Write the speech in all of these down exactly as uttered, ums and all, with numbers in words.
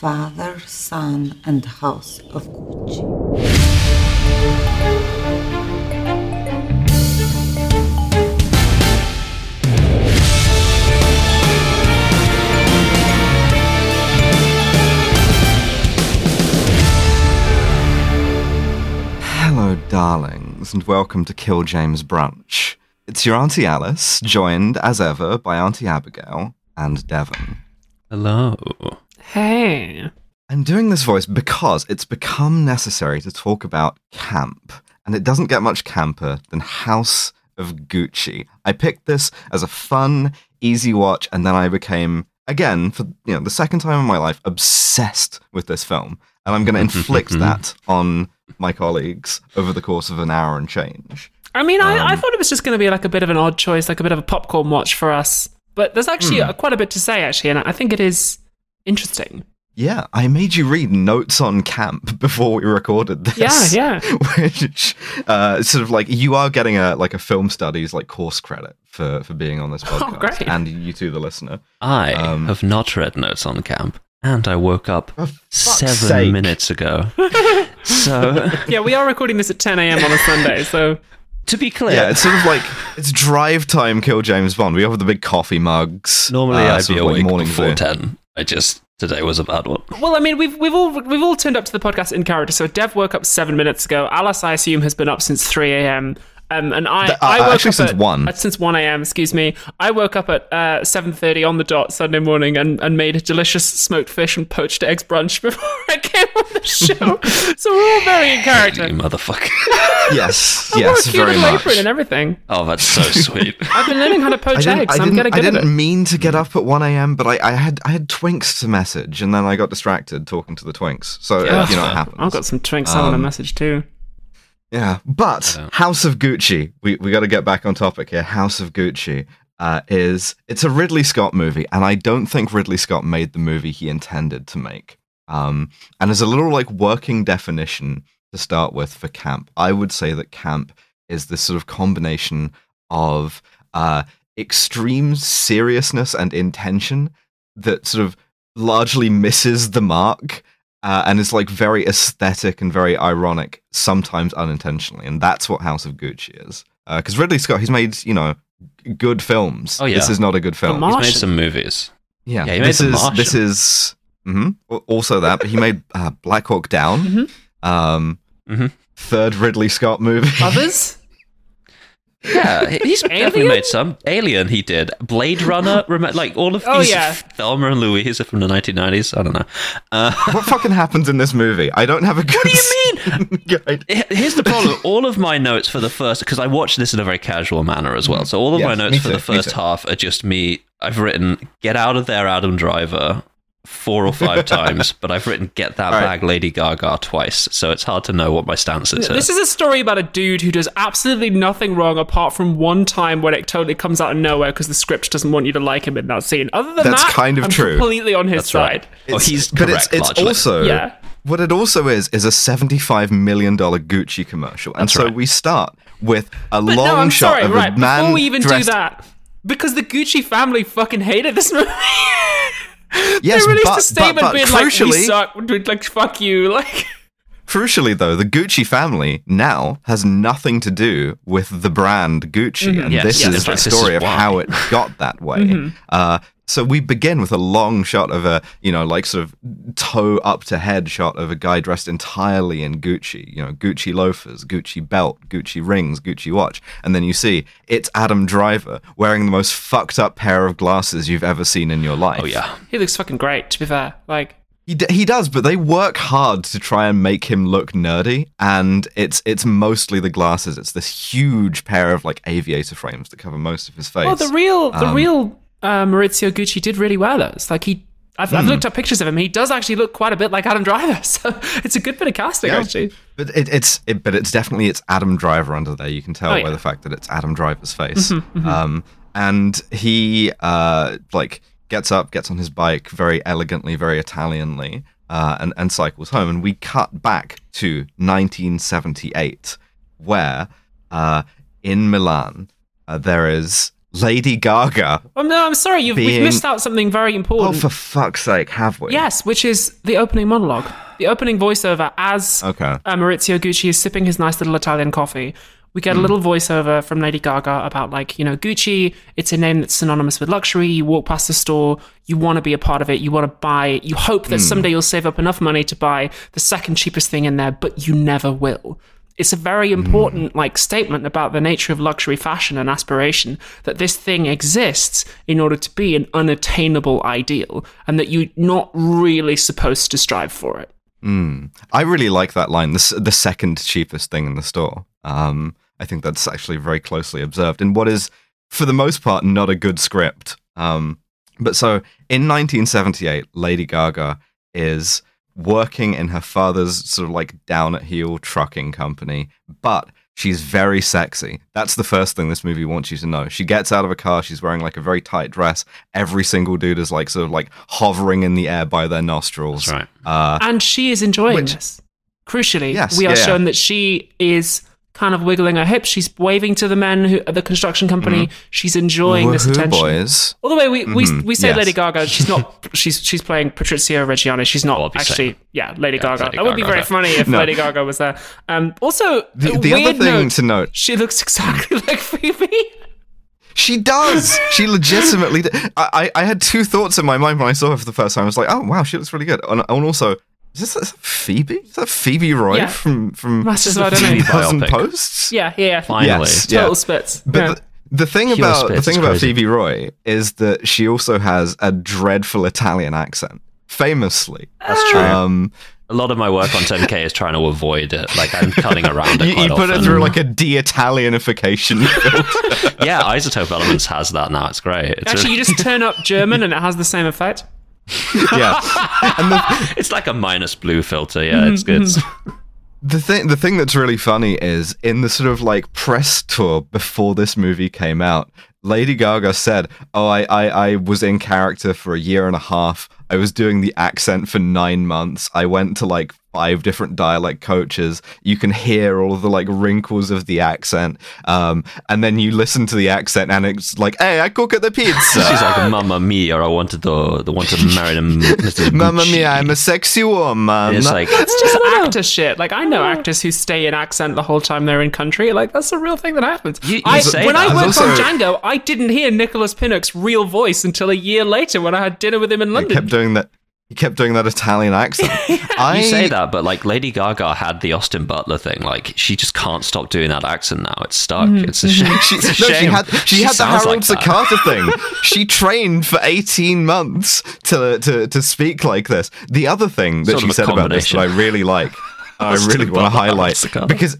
Father, Son, and House of Gucci. Hello, darlings, and welcome to Kill James Brunch. It's your Auntie Alice, joined, as ever, by Auntie Abigail and Devon. Hello. Hey. I'm doing this voice because it's become necessary to talk about camp, and it doesn't get much camper than House of Gucci. I picked this as a fun, easy watch, and then I became, again, for you know the second time in my life, obsessed with this film, and I'm going to inflict that on my colleagues over the course of an hour and change. I mean, I, um, I thought it was just going to be like a bit of an odd choice, like a bit of a popcorn watch for us, but there's actually mm. quite a bit to say, actually, and I think it is interesting. Yeah, I made you read Notes on Camp before we recorded this. Yeah, yeah. Which uh, sort of like, you are getting a like a film studies like course credit for, for being on this podcast. Oh, great. And you too, the listener. I um, have not read Notes on Camp, and I woke up seven sake. minutes ago. So yeah, we are recording this at ten a.m. on a Sunday, so... To be clear. Yeah, it's sort of like, it's drive time Kill James Bond. We offer the big coffee mugs. Normally uh, I'd be awake like before ten. I just, today was a bad one. Well, I mean, we've we've all we've all turned up to the podcast in character. So Dev woke up seven minutes ago. Alice, I assume, has been up since three a.m. Um, and I, the, uh, I woke actually up since at, one. Uh, since one a.m., excuse me. I woke up at uh, seven thirty on the dot Sunday morning and, and made a delicious smoked fish and poached eggs brunch before I came on the show. So we're all very in character. You motherfucker. Yes, I yes, very much. And everything. Oh, that's so sweet. I've been learning how to poach eggs. I'm getting good at it. I didn't mean to get up at one a.m., but I, I had I had Twinks to message, and then I got distracted talking to the Twinks. So, yeah. uh, you know what happens. I've got some Twinks um, I want to message too. Yeah, but House of Gucci, we we got to get back on topic here. House of Gucci uh, is, it's a Ridley Scott movie, and I don't think Ridley Scott made the movie he intended to make. Um, and as a little like working definition to start with for camp, I would say that camp is this sort of combination of uh, extreme seriousness and intention that sort of largely misses the mark. Uh, and it's like very aesthetic and very ironic, sometimes unintentionally, and that's what House of Gucci is. Because uh, Ridley Scott, he's made you know good films. Oh yeah, this is not a good film. He's made some movies. Yeah, yeah he this made The is Martian. this is mm-hmm, also that, but he made uh, Black Hawk Down, mm-hmm. Um, mm-hmm. third Ridley Scott movie. Others. Yeah, he's definitely made some. Alien he did. Blade Runner, like all of these. Oh, yeah. Thelma and Louise are from the nineteen nineties. I don't know. Uh, what fucking happens in this movie? I don't have a good... What do you mean? Here's the problem. All of my notes for the first... Because I watched this in a very casual manner as well. So all of yes, my notes for too, the first half are just me. I've written, get out of there, Adam Driver, four or five times, but I've written get that right. bag Lady Gaga twice, so it's hard to know what my stance is here. This is a story about a dude who does absolutely nothing wrong apart from one time when it totally comes out of nowhere because the script doesn't want you to like him in that scene. Other than That's that, kind of I'm true. completely on his That's side. Right. Oh, he's but correct, it's, it's also yeah. what it also is is a seventy-five million dollars Gucci commercial, and That's so right. we start with a but long no, I'm shot sorry, of right, a man before we even dressed- do that, because the Gucci family fucking hated this movie. Yes, they released but, a statement but, but, being like, crucially, we suck, dude, like, fuck you. Like, crucially, though, the Gucci family now has nothing to do with the brand Gucci. Mm-hmm. And yes, this yes, is the right. story is of how it got that way. Mm-hmm. Uh, so we begin with a long shot of a, you know, like sort of toe up to head shot of a guy dressed entirely in Gucci, you know, Gucci loafers, Gucci belt, Gucci rings, Gucci watch. And then you see it's Adam Driver wearing the most fucked up pair of glasses you've ever seen in your life. Oh, yeah. He looks fucking great, to be fair. Like, He, d- he does, but they work hard to try and make him look nerdy, and it's it's mostly the glasses. It's this huge pair of like aviator frames that cover most of his face. Well, the real, the um, real uh, Maurizio Gucci did really well. It's like he, I've, hmm. I've looked up pictures of him. He does actually look quite a bit like Adam Driver, so it's a good bit of casting yeah. actually. But it, it's it, but it's definitely it's Adam Driver under there. You can tell oh, yeah. by the fact that it's Adam Driver's face. Mm-hmm, mm-hmm. Um, and he uh like. gets up, gets on his bike very elegantly, very Italianly, uh, and, and cycles home. And we cut back to nineteen seventy-eight, where uh, in Milan, uh, there is Lady Gaga. Oh, no, I'm sorry, you've, being... we've missed out something very important. Oh, for fuck's sake, have we? Yes, which is the opening monologue. The opening voiceover as okay. uh, Maurizio Gucci is sipping his nice little Italian coffee. We get mm. a little voiceover from Lady Gaga about, like, you know, Gucci, it's a name that's synonymous with luxury. You walk past the store, you want to be a part of it, you want to buy it, you hope that mm. someday you'll save up enough money to buy the second cheapest thing in there, but you never will. It's a very important, like, statement about the nature of luxury fashion and aspiration, that this thing exists in order to be an unattainable ideal and that you're not really supposed to strive for it. Mm. I really like that line, the, the second cheapest thing in the store. Um, I think that's actually very closely observed in what is, for the most part, not a good script. Um, but so in nineteen seventy-eight, Lady Gaga is... working in her father's sort of like down at heel trucking company, but she's very sexy. That's the first thing this movie wants you to know. She gets out of a car, she's wearing like a very tight dress. Every single dude is like sort of like hovering in the air by their nostrils. That's right. Uh, and she is enjoying which, this. Crucially, yes, we are yeah, shown yeah. that she is kind of wiggling her hips. She's waving to the men who at the construction company. Mm. She's enjoying Woo-hoo, this attention. Boys. All the way we we, mm-hmm. we say yes. Lady Gaga. She's not. she's she's playing Patrizia Reggiani. She's not actually. Saying. Yeah, Lady yeah, Gaga. Lady that Gaga. would be very funny if no. Lady Gaga was there. Um, also, the, the other thing note, to note: she looks exactly like Phoebe. She does. She legitimately. Do- I, I I had two thoughts in my mind when I saw her for the first time. I was like, oh wow, she looks really good. And, and also. Is this, is that Phoebe? Is that Phoebe Roy yeah. from, from two thousand Posts? Yeah, yeah, yeah. Finally. Yes, Total yeah. spits. But yeah. the, the thing about, the thing about Phoebe Roy is that she also has a dreadful Italian accent, famously. That's true. Um, a lot of my work on ten K is trying to avoid it. Like, I'm cutting around it you, quite You put often. It through, like, a de-Italianification filter. Yeah, Isotope Elements has that now. It's great. It's Actually, really- you just turn up German and it has the same effect. yeah, and the, it's like a minus blue filter. Yeah, it's good. The thing, the thing that's really funny is in the sort of like press tour before this movie came out, Lady Gaga said, "Oh, I, I, I was in character for a year and a half. I was doing the accent for nine months. I went to like five different dialect coaches. You can hear all of the like wrinkles of the accent. Um, and then you listen to the accent and it's like, hey, I cook at the pizza." She's like, "Mamma mia, I wanted to, to, want to marry them, Mister Gucci. Mamma mia, I'm a sexy woman." It's like, that's just actor shit. Like, I know actors who stay in accent the whole time they're in country. Like, that's a real thing that happens. You, you I, when that. I worked also... on Django, I didn't hear Nicholas Pinnock's real voice until a year later when I had dinner with him in London. That he kept doing that Italian accent. I, you say that, but like Lady Gaga had the Austin Butler thing. Like, she just can't stop doing that accent now. It's stuck. Mm-hmm. It's a shame. She, it's a no, shame. She had, she she had the Harold Sakata like thing. She trained for eighteen months to to to speak like this. The other thing that sort she said about this that I really like, I really want to highlight because.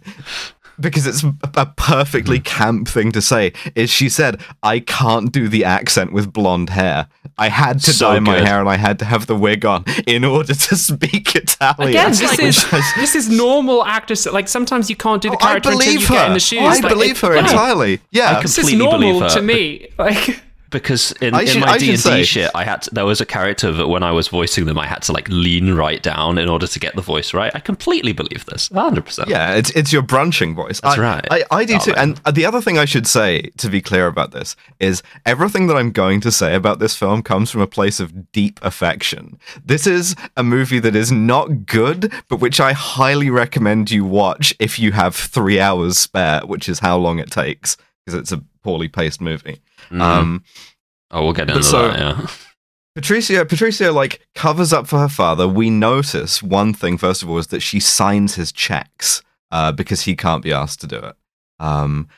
because it's a perfectly camp thing to say, is she said, "I can't do the accent with blonde hair. I had to so dye my good. hair and I had to have the wig on in order to speak Italian." Again, this, like, is, this is normal actors. Like, sometimes you can't do the oh, character until you her. get in the shoes. I like, believe it, her yeah. entirely. Yeah, I completely this is normal to me. Like... Because in, should, in my D and D say. shit, I had to, there was a character that when I was voicing them, I had to like lean right down in order to get the voice right. I completely believe this, one hundred percent. Yeah, it's it's your brunching voice. That's I, right. I, I do oh, too. Man. And the other thing I should say, to be clear about this, is everything that I'm going to say about this film comes from a place of deep affection. This is a movie that is not good, but which I highly recommend you watch if you have three hours spare, which is how long it takes, because it's a poorly paced movie. Mm. Um, oh, we'll get into so, that, yeah. Patrizia, Patrizia, like, covers up for her father. We notice one thing, first of all, is that she signs his checks uh, because he can't be asked to do it. Um,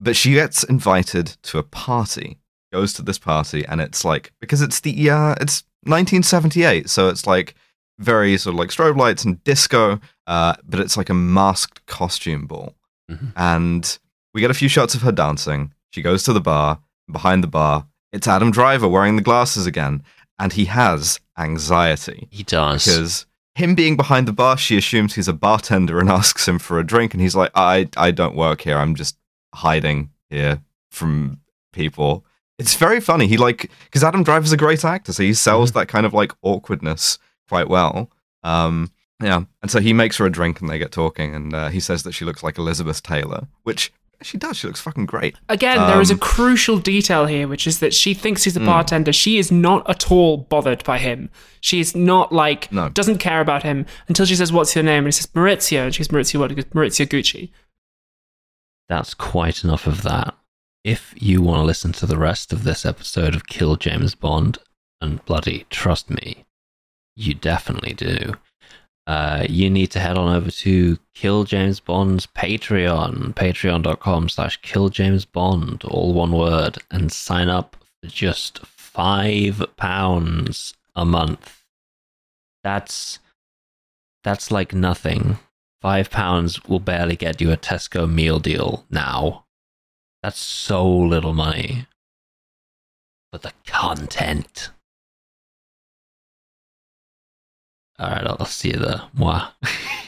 but she gets invited to a party, goes to this party, and it's like, because it's the, uh, it's nineteen seventy-eight, so it's like very sort of like strobe lights and disco, uh, but it's like a masked costume ball. Mm-hmm. And we get a few shots of her dancing. She goes to the bar. Behind the bar, it's Adam Driver wearing the glasses again, and he has anxiety. He does. Because him being behind the bar, she assumes he's a bartender and asks him for a drink, and he's like, I, I don't work here. I'm just hiding here from people. It's very funny. He like, because Adam Driver's a great actor, so he sells mm-hmm. that kind of like awkwardness quite well. Um, yeah. And so he makes her a drink and they get talking, and uh, he says that she looks like Elizabeth Taylor, which... She does. She looks fucking great. Again, um, there is a crucial detail here, which is that she thinks he's a bartender. Mm. She is not at all bothered by him. She is not like, no. doesn't care about him until she says, "What's your name?" And he says, "Maurizio." And she says, "Maurizio what?" He goes, "Maurizio Gucci." That's quite enough of that. If you want to listen to the rest of this episode of Kill James Bond, and bloody trust me, you definitely do, Uh, you need to head on over to Kill James Bond's Patreon, patreon.com slash Kill James Bond, all one word, and sign up for just five pounds a month. That's that's like nothing. five pounds will barely get you a Tesco meal deal now. That's so little money. But the content... All right, I'll see you there. Mwah.